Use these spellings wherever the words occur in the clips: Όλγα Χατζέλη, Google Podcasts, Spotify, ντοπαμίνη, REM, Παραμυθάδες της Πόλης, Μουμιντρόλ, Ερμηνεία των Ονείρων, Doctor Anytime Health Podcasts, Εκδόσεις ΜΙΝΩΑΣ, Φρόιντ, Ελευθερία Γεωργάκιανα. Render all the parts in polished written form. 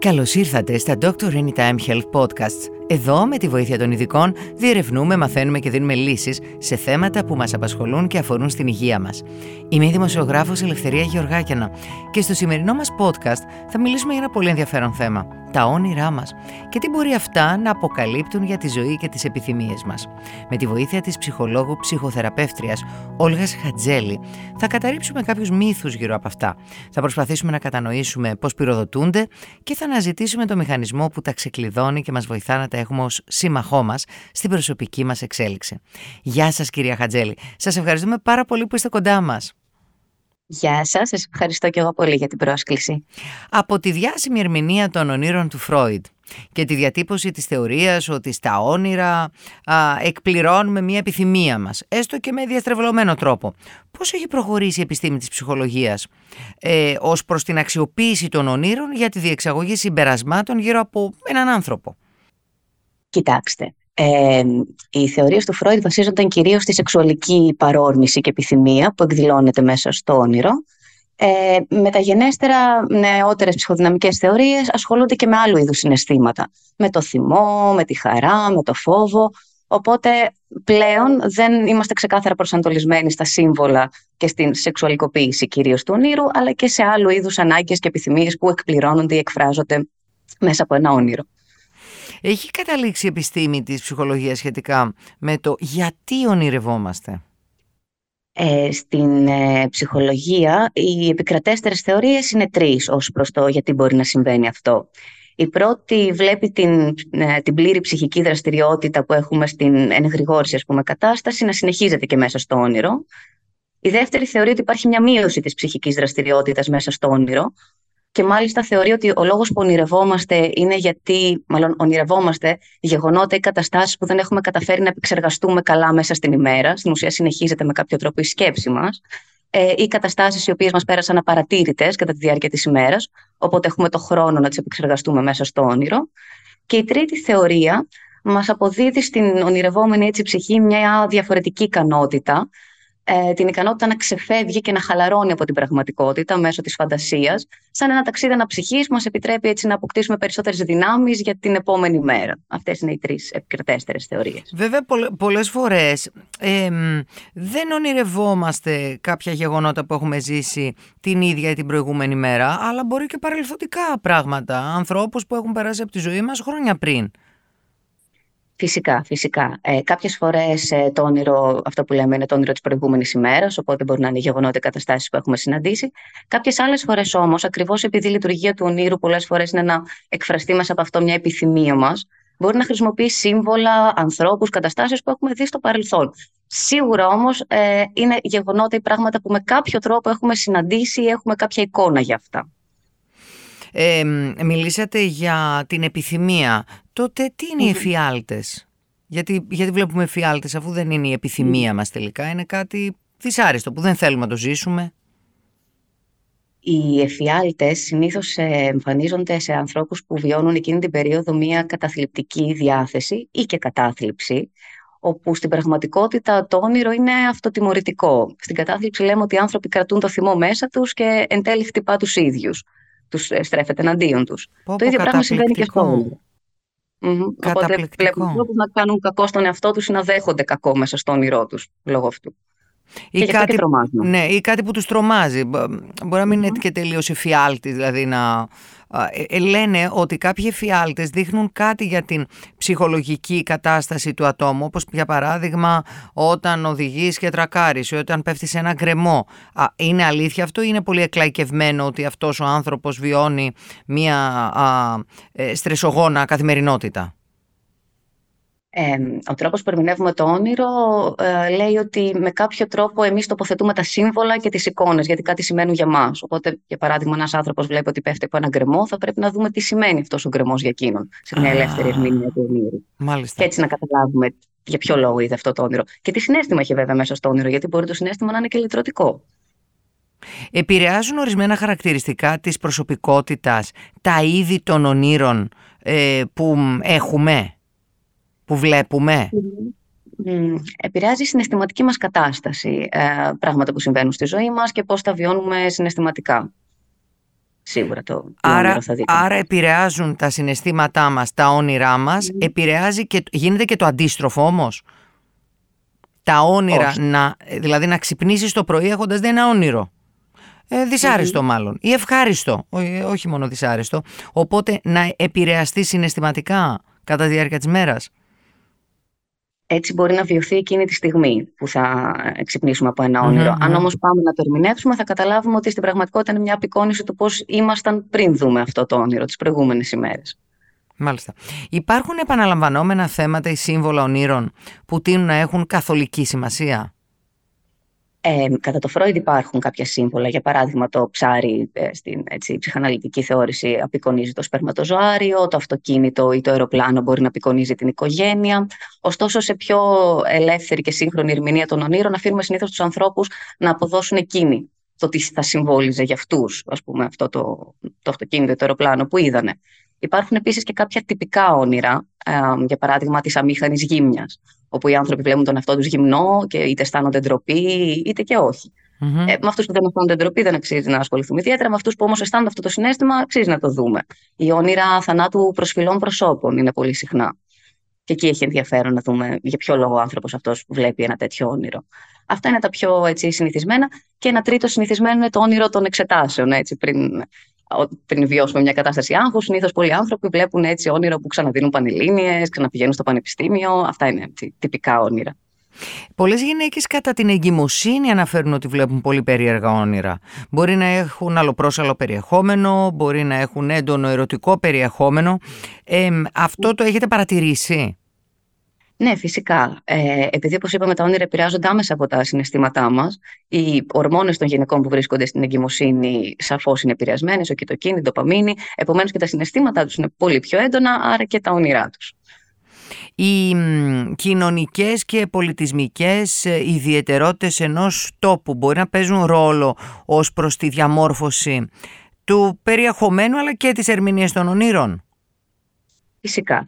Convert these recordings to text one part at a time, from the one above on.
Καλώς ήρθατε στα Doctor Anytime Health Podcasts. Εδώ, με τη βοήθεια των ειδικών, διερευνούμε, μαθαίνουμε και δίνουμε λύσεις σε θέματα που μας απασχολούν και αφορούν στην υγεία μας. Είμαι η δημοσιογράφος Ελευθερία Γεωργάκιανα και στο σημερινό μας podcast θα μιλήσουμε για ένα πολύ ενδιαφέρον θέμα, τα όνειρά μας και τι μπορεί αυτά να αποκαλύπτουν για τη ζωή και τις επιθυμίες μας. Με τη βοήθεια της ψυχολόγου ψυχοθεραπεύτριας Όλγας Χατζέλη θα καταρρίψουμε κάποιους μύθους γύρω από αυτά. Θα προσπαθήσουμε να κατανοήσουμε πώς πυροδοτούνται και θα αναζητήσουμε το μηχανισμό που τα ξεκλειδώνει και μας βοηθά να τα έχουμε ως σύμμαχό μας στην προσωπική μας εξέλιξη. Γεια σας, κυρία Χατζέλη. Σας ευχαριστούμε πάρα πολύ που είστε κοντά μας. Γεια σας, σας ευχαριστώ και εγώ πολύ για την πρόσκληση. Από τη διάσημη ερμηνεία των ονείρων του Φρόιντ και τη διατύπωση της θεωρίας ότι στα όνειρα εκπληρώνουμε μια επιθυμία μας, έστω και με διαστρεβλωμένο τρόπο, πώς έχει προχωρήσει η επιστήμη της ψυχολογίας ως προς την αξιοποίηση των ονείρων για τη διεξαγωγή συμπερασμάτων γύρω από έναν άνθρωπο? Κοιτάξτε, οι θεωρίες του Φρόιντ βασίζονταν κυρίως στη σεξουαλική παρόρμηση και επιθυμία που εκδηλώνεται μέσα στο όνειρο. Μεταγενέστερα, νεότερες ψυχοδυναμικές θεωρίες ασχολούνται και με άλλου είδους συναισθήματα. Με το θυμό, με τη χαρά, με το φόβο. Οπότε πλέον δεν είμαστε ξεκάθαρα προσανατολισμένοι στα σύμβολα και στην σεξουαλικοποίηση κυρίως του όνειρου, αλλά και σε άλλου είδους ανάγκες και επιθυμίες που εκπληρώνονται ή εκφράζονται μέσα από ένα όνειρο. Έχει καταλήξει η επιστήμη της ψυχολογίας σχετικά με το γιατί ονειρευόμαστε? Στην ψυχολογία οι επικρατέστερες θεωρίες είναι τρεις ως προς το γιατί μπορεί να συμβαίνει αυτό. Η πρώτη βλέπει την πλήρη ψυχική δραστηριότητα που έχουμε στην ενεγρηγόρηση, ας πούμε, κατάσταση να συνεχίζεται και μέσα στο όνειρο. Η δεύτερη θεωρεί ότι υπάρχει μια μείωση της ψυχικής δραστηριότητας μέσα στο όνειρο. Και μάλιστα θεωρεί ότι ο λόγος που ονειρευόμαστε είναι γιατί, ονειρευόμαστε γεγονότα ή καταστάσεις που δεν έχουμε καταφέρει να επεξεργαστούμε καλά μέσα στην ημέρα. Στην ουσία, συνεχίζεται με κάποιο τρόπο η σκέψη μας. Ή καταστάσεις οι οποίες μας πέρασαν απαρατήρητες κατά τη διάρκεια της ημέρας. Οπότε έχουμε το χρόνο να τις επεξεργαστούμε μέσα στο όνειρο. Και η τρίτη θεωρία μας αποδίδει στην ονειρευόμενη έτσι ψυχή μια διαφορετική ικανότητα. Την ικανότητα να ξεφεύγει και να χαλαρώνει από την πραγματικότητα μέσω της φαντασίας, σαν ένα ταξίδι αναψυχής που μας επιτρέπει έτσι να αποκτήσουμε περισσότερες δυνάμεις για την επόμενη μέρα. Αυτές είναι οι τρεις επικρατέστερες θεωρίες. Βέβαια, πολλές φορές δεν ονειρευόμαστε κάποια γεγονότα που έχουμε ζήσει την ίδια ή την προηγούμενη μέρα, αλλά μπορεί και παρελθοντικά πράγματα, ανθρώπους που έχουν περάσει από τη ζωή μας χρόνια πριν. Φυσικά. Κάποιες φορές το όνειρο, αυτό που λέμε, είναι το όνειρο της προηγούμενης ημέρας, οπότε μπορεί να είναι γεγονότα καταστάσεις που έχουμε συναντήσει. Κάποιες άλλες φορές όμως, ακριβώς επειδή η λειτουργία του ονείρου πολλές φορές είναι να εκφραστεί μέσα από αυτό μια επιθυμία μας, μπορεί να χρησιμοποιεί σύμβολα, ανθρώπους, καταστάσεις που έχουμε δει στο παρελθόν. Σίγουρα όμως είναι γεγονότα ή πράγματα που με κάποιο τρόπο έχουμε συναντήσει ή έχουμε κάποια εικόνα για αυτά. Μιλήσατε για την επιθυμία. Τότε τι είναι οι εφιάλτες? Γιατί βλέπουμε εφιάλτες αφού δεν είναι η επιθυμία μας τελικά? Είναι κάτι δυσάρεστο που δεν θέλουμε να το ζήσουμε. Οι εφιάλτες συνήθως εμφανίζονται σε ανθρώπους που βιώνουν εκείνη την περίοδο μια καταθλιπτική διάθεση ή και κατάθλιψη, όπου στην πραγματικότητα το όνειρο είναι αυτοτιμωρητικό. Στην κατάθλιψη λέμε ότι οι άνθρωποι κρατούν το θυμό μέσα τους και εν τέλει χτυπά τους ίδιους. Τους στρέφεται εναντίον τους. Το ίδιο πράγμα συμβαίνει και στο όνειρο. Οπότε βλέπουν ανθρώπους να κάνουν κακό στον εαυτό τους ή να δέχονται κακό μέσα στο όνειρό τους λόγω αυτού. Ή κάτι που τους τρομάζει. Μπορεί να μην είναι και τελείως εφιάλτης, δηλαδή να. Λένε ότι κάποιοι εφιάλτες δείχνουν κάτι για την ψυχολογική κατάσταση του ατόμου, όπως για παράδειγμα όταν οδηγείς και τρακάρεις ή όταν πέφτεις σε ένα γκρεμό. Είναι αλήθεια αυτό ή είναι πολύ εκλαϊκευμένο ότι αυτός ο άνθρωπος βιώνει μια στρεσογόνα καθημερινότητα? Ο τρόπος που ερμηνεύουμε το όνειρο λέει ότι με κάποιο τρόπο εμείς τοποθετούμε τα σύμβολα και τις εικόνες, γιατί κάτι σημαίνουν για μας. Οπότε, για παράδειγμα, ένας άνθρωπος βλέπει ότι πέφτει από ένα γκρεμό, θα πρέπει να δούμε τι σημαίνει αυτός ο γκρεμός για εκείνον, σε μια ελεύθερη ερμηνεία του όνειρου. Και έτσι να καταλάβουμε για ποιο λόγο είδε αυτό το όνειρο. Και τι συναίσθημα έχει βέβαια μέσα στο όνειρο, γιατί μπορεί το συναίσθημα να είναι και λυτρωτικό. Επηρεάζουν ορισμένα χαρακτηριστικά της προσωπικότητας τα είδη των ονείρων που έχουμε? Που βλέπουμε. Επηρεάζει η συναισθηματική μας κατάσταση, πράγματα που συμβαίνουν στη ζωή μας και πώς τα βιώνουμε συναισθηματικά. Σίγουρα το όνειρο θα δείτε. Άρα επηρεάζουν τα συναισθήματά μας, τα όνειρά μας, επηρεάζει και γίνεται και το αντίστροφο όμως. Τα όνειρα, δηλαδή να ξυπνήσεις το πρωί έχοντας δει ένα όνειρο. Δυσάρεστο μάλλον ή ευχάριστο, όχι μόνο δυσάρεστο. Οπότε να επηρεαστεί συναισθηματικά κατά τη διάρκεια της μέρας. Έτσι μπορεί να βιωθεί εκείνη τη στιγμή που θα ξυπνήσουμε από ένα όνειρο. Αν όμως πάμε να το ερμηνεύσουμε, θα καταλάβουμε ότι στην πραγματικότητα είναι μια απεικόνιση του πώς ήμασταν πριν δούμε αυτό το όνειρο τις προηγούμενες ημέρες. Μάλιστα. Υπάρχουν επαναλαμβανόμενα θέματα ή σύμβολα ονείρων που τείνουν να έχουν καθολική σημασία? Κατά το Φρόιντ υπάρχουν κάποια σύμβολα. Για παράδειγμα, το ψάρι στην ψυχαναλυτική θεώρηση απεικονίζει το σπερματοζωάριο, το αυτοκίνητο ή το αεροπλάνο μπορεί να απεικονίζει την οικογένεια. Ωστόσο, σε πιο ελεύθερη και σύγχρονη ερμηνεία των ονείρων, αφήνουμε συνήθως τους ανθρώπους να αποδώσουν εκείνοι το τι θα συμβόλιζε για αυτούς, ας πούμε, αυτό το αυτοκίνητο ή το αεροπλάνο που είδανε. Υπάρχουν επίσης και κάποια τυπικά όνειρα, για παράδειγμα της αμήχανης γύμνιας, όπου οι άνθρωποι βλέπουν τον εαυτό τους γυμνό και είτε αισθάνονται ντροπή, είτε και όχι. Με αυτούς που δεν αισθάνονται ντροπή δεν αξίζει να ασχοληθούμε ιδιαίτερα, με αυτούς που όμως αισθάνονται αυτό το συναίσθημα αξίζει να το δούμε. Οι όνειρα θανάτου προσφυλών προσώπων είναι πολύ συχνά. Και εκεί έχει ενδιαφέρον να δούμε για ποιο λόγο ο άνθρωπος αυτός βλέπει ένα τέτοιο όνειρο. Αυτά είναι τα πιο συνηθισμένα. Και ένα τρίτο συνηθισμένο είναι το όνειρο των εξετάσεων, πριν βιώσουμε μια κατάσταση άγχους, συνήθως πολλοί άνθρωποι βλέπουν όνειρο που ξαναδίνουν πανελλήνιες, ξαναπηγαίνουν στο πανεπιστήμιο. Αυτά είναι τυπικά όνειρα. Πολλές γυναίκες κατά την εγκυμοσύνη αναφέρουν ότι βλέπουν πολύ περίεργα όνειρα. Μπορεί να έχουν αλλοπρόσαλλο περιεχόμενο, μπορεί να έχουν έντονο ερωτικό περιεχόμενο. Αυτό το έχετε παρατηρήσει? Ναι, φυσικά. Επειδή, όπως είπαμε, τα όνειρα επηρεάζονται άμεσα από τα συναισθήματά μας, οι ορμόνες των γυναικών που βρίσκονται στην εγκυμοσύνη σαφώς είναι επηρεασμένες, ο κοιτοκίνη, η ντοπαμίνη, επομένως και τα συναισθήματά τους είναι πολύ πιο έντονα, άρα και τα όνειρά τους. Οι κοινωνικές και πολιτισμικές ιδιαιτερότητες ενός τόπου μπορεί να παίζουν ρόλο ως προς τη διαμόρφωση του περιεχομένου αλλά και της ερμηνείας των ονείρων.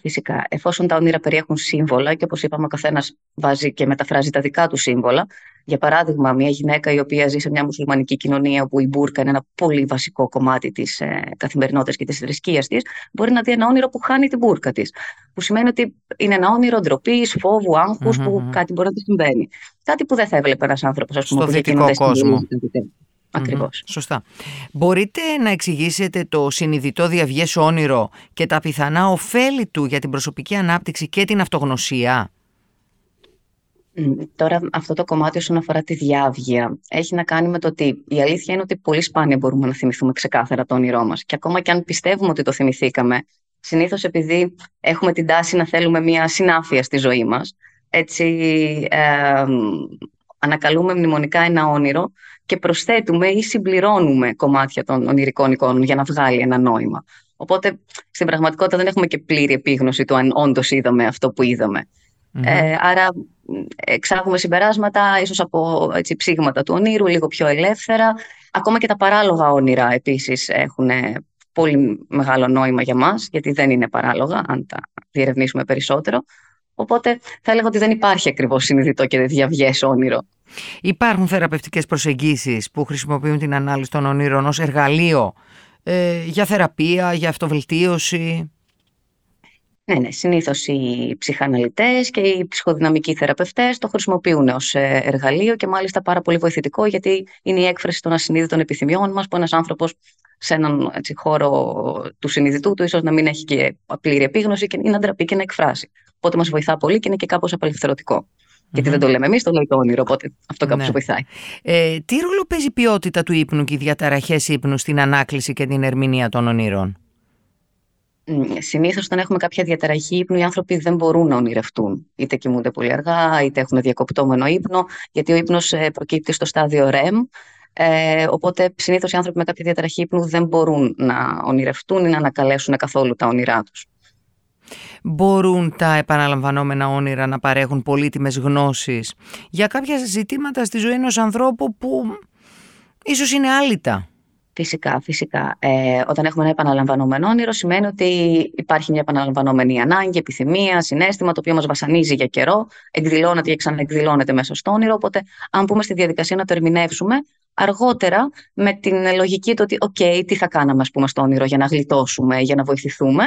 Φυσικά. Εφόσον τα όνειρα περιέχουν σύμβολα και όπως είπαμε ο καθένας βάζει και μεταφράζει τα δικά του σύμβολα. Για παράδειγμα, μια γυναίκα η οποία ζει σε μια μουσουλμανική κοινωνία όπου η μπούρκα είναι ένα πολύ βασικό κομμάτι της καθημερινότητας και της θρησκείας της, μπορεί να δει ένα όνειρο που χάνει την μπούρκα της. Που σημαίνει ότι είναι ένα όνειρο ντροπής, φόβου, άγχους, που κάτι μπορεί να της συμβαίνει. Κάτι που δεν θα έβλεπε ένας άνθρωπος, ας πούμε, στο δυτικό κόσμο. Ακριβώς. Σωστά. Μπορείτε να εξηγήσετε το συνειδητό διαυγές όνειρο και τα πιθανά ωφέλη του για την προσωπική ανάπτυξη και την αυτογνωσία? Τώρα αυτό το κομμάτι όσον αφορά τη διάβγεια έχει να κάνει με το ότι η αλήθεια είναι ότι πολύ σπάνια μπορούμε να θυμηθούμε ξεκάθαρα το όνειρό μας και ακόμα και αν πιστεύουμε ότι το θυμηθήκαμε, συνήθως επειδή έχουμε την τάση να θέλουμε μια συνάφεια στη ζωή μας, ανακαλούμε μνημονικά ένα όνειρο και προσθέτουμε ή συμπληρώνουμε κομμάτια των ονειρικών εικόνων για να βγάλει ένα νόημα. Οπότε στην πραγματικότητα δεν έχουμε και πλήρη επίγνωση του αν όντως είδαμε αυτό που είδαμε. Άρα εξάγουμε συμπεράσματα ίσως από ψήγματα του ονείρου, λίγο πιο ελεύθερα. Ακόμα και τα παράλογα όνειρα επίσης έχουν πολύ μεγάλο νόημα για μας, γιατί δεν είναι παράλογα αν τα διερευνήσουμε περισσότερο. Οπότε θα έλεγα ότι δεν υπάρχει ακριβώς συνειδητό και διαυγές όνειρο. Υπάρχουν θεραπευτικές προσεγγίσεις που χρησιμοποιούν την ανάλυση των ονείρων ως εργαλείο για θεραπεία, για αυτοβελτίωση? Ναι, συνήθως οι ψυχαναλυτές και οι ψυχοδυναμικοί θεραπευτές το χρησιμοποιούν ως εργαλείο και μάλιστα πάρα πολύ βοηθητικό, γιατί είναι η έκφραση των ασυνείδητων επιθυμιών μας που ένας άνθρωπος σε έναν χώρο του συνειδητού του ίσως να μην έχει και πλήρη επίγνωση και να ντραπεί και να εκφράσει. Οπότε μας βοηθά πολύ και είναι και κάπως απελευθερωτικό. Γιατί δεν το λέμε εμείς, το λέει το όνειρο, οπότε αυτό κάπως βοηθάει. Τι ρόλο παίζει η ποιότητα του ύπνου και οι διαταραχές ύπνου στην ανάκληση και την ερμηνεία των ονείρων? Συνήθως, όταν έχουμε κάποια διαταραχή ύπνου, οι άνθρωποι δεν μπορούν να ονειρευτούν. Είτε κοιμούνται πολύ αργά, είτε έχουν διακοπτόμενο ύπνο, γιατί ο ύπνος προκύπτει στο στάδιο REM. Οπότε, συνήθως οι άνθρωποι με κάποια διαταραχή ύπνου δεν μπορούν να ονειρευτούν ή να ανακαλέσουν καθόλου τα όνειρά τους. Μπορούν τα επαναλαμβανόμενα όνειρα να παρέχουν πολύτιμες γνώσεις για κάποια ζητήματα στη ζωή ενός ανθρώπου που ίσως είναι άλυτα? Φυσικά. Όταν έχουμε ένα επαναλαμβανόμενο όνειρο, σημαίνει ότι υπάρχει μια επαναλαμβανόμενη ανάγκη, επιθυμία, συναίσθημα, το οποίο μας βασανίζει για καιρό, εκδηλώνεται και ξαναεκδηλώνεται μέσα στο όνειρο. Οπότε, αν πούμε στη διαδικασία να το ερμηνεύσουμε, αργότερα με την λογική του ότι «οκ, τι θα κάναμε ας πούμε στο όνειρο για να γλιτώσουμε, για να βοηθηθούμε».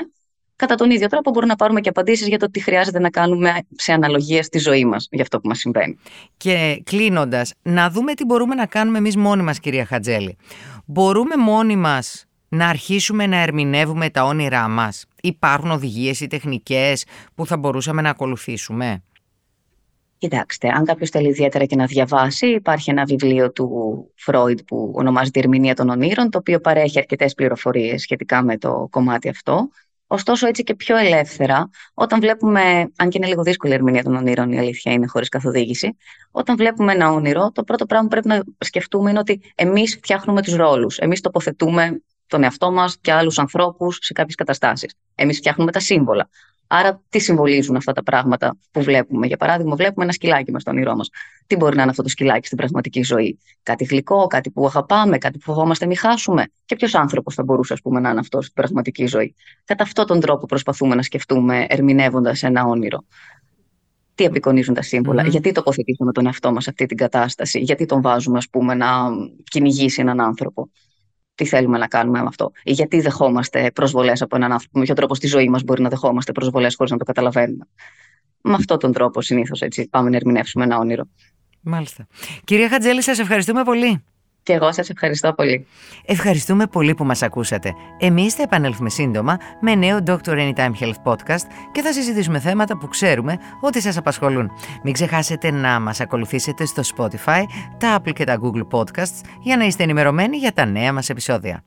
Κατά τον ίδιο τρόπο μπορούμε να πάρουμε και απαντήσεις για το τι χρειάζεται να κάνουμε σε αναλογία στη ζωή μας για αυτό που μας συμβαίνει. Και κλείνοντας, να δούμε τι μπορούμε να κάνουμε εμείς μόνοι μας, κυρία Χατζέλη. Μπορούμε μόνοι μας να αρχίσουμε να ερμηνεύουμε τα όνειρά μας? Υπάρχουν οδηγίες ή τεχνικές που θα μπορούσαμε να ακολουθήσουμε? Κοιτάξτε, αν κάποιος θέλει ιδιαίτερα και να διαβάσει, υπάρχει ένα βιβλίο του Φρόιντ που ονομάζεται «Ερμηνεία των Ονείρων», το οποίο παρέχει αρκετές πληροφορίες σχετικά με το κομμάτι αυτό. Ωστόσο, έτσι και πιο ελεύθερα, όταν βλέπουμε, αν και είναι λίγο δύσκολη η ερμηνεία των ονείρων, η αλήθεια είναι, χωρίς καθοδήγηση, όταν βλέπουμε ένα όνειρο, το πρώτο πράγμα που πρέπει να σκεφτούμε είναι ότι εμείς φτιάχνουμε τους ρόλους. Εμείς τοποθετούμε τον εαυτό μας και άλλους ανθρώπους σε κάποιες καταστάσεις. Εμείς φτιάχνουμε τα σύμβολα. Άρα, τι συμβολίζουν αυτά τα πράγματα που βλέπουμε? Για παράδειγμα, βλέπουμε ένα σκυλάκι μες στο όνειρό μας. Τι μπορεί να είναι αυτό το σκυλάκι στην πραγματική ζωή? Κάτι γλυκό, κάτι που αγαπάμε, κάτι που φοβόμαστε μην χάσουμε. Και ποιος άνθρωπος θα μπορούσε, ας πούμε, να είναι αυτό στην πραγματική ζωή? Κατά αυτόν τον τρόπο προσπαθούμε να σκεφτούμε, ερμηνεύοντας ένα όνειρο. Τι απεικονίζουν τα σύμβολα, γιατί τοποθετήσουμε τον εαυτό μας σε αυτή την κατάσταση, γιατί τον βάζουμε, ας πούμε, να κυνηγήσει έναν άνθρωπο. Τι θέλουμε να κάνουμε με αυτό, ή γιατί δεχόμαστε προσβολές από έναν άνθρωπο, με ποιο τρόπο στη ζωή μας μπορεί να δεχόμαστε προσβολές χωρίς να το καταλαβαίνουμε. Με αυτόν τον τρόπο συνήθως έτσι πάμε να ερμηνεύσουμε ένα όνειρο. Μάλιστα. Κυρία Χατζέλη, σας ευχαριστούμε πολύ. Και εγώ σας ευχαριστώ πολύ. Ευχαριστούμε πολύ που μας ακούσατε. Εμείς θα επανέλθουμε σύντομα με νέο Doctor Anytime Health Podcast και θα συζητήσουμε θέματα που ξέρουμε ότι σας απασχολούν. Μην ξεχάσετε να μας ακολουθήσετε στο Spotify, τα Apple και τα Google Podcasts για να είστε ενημερωμένοι για τα νέα μας επεισόδια.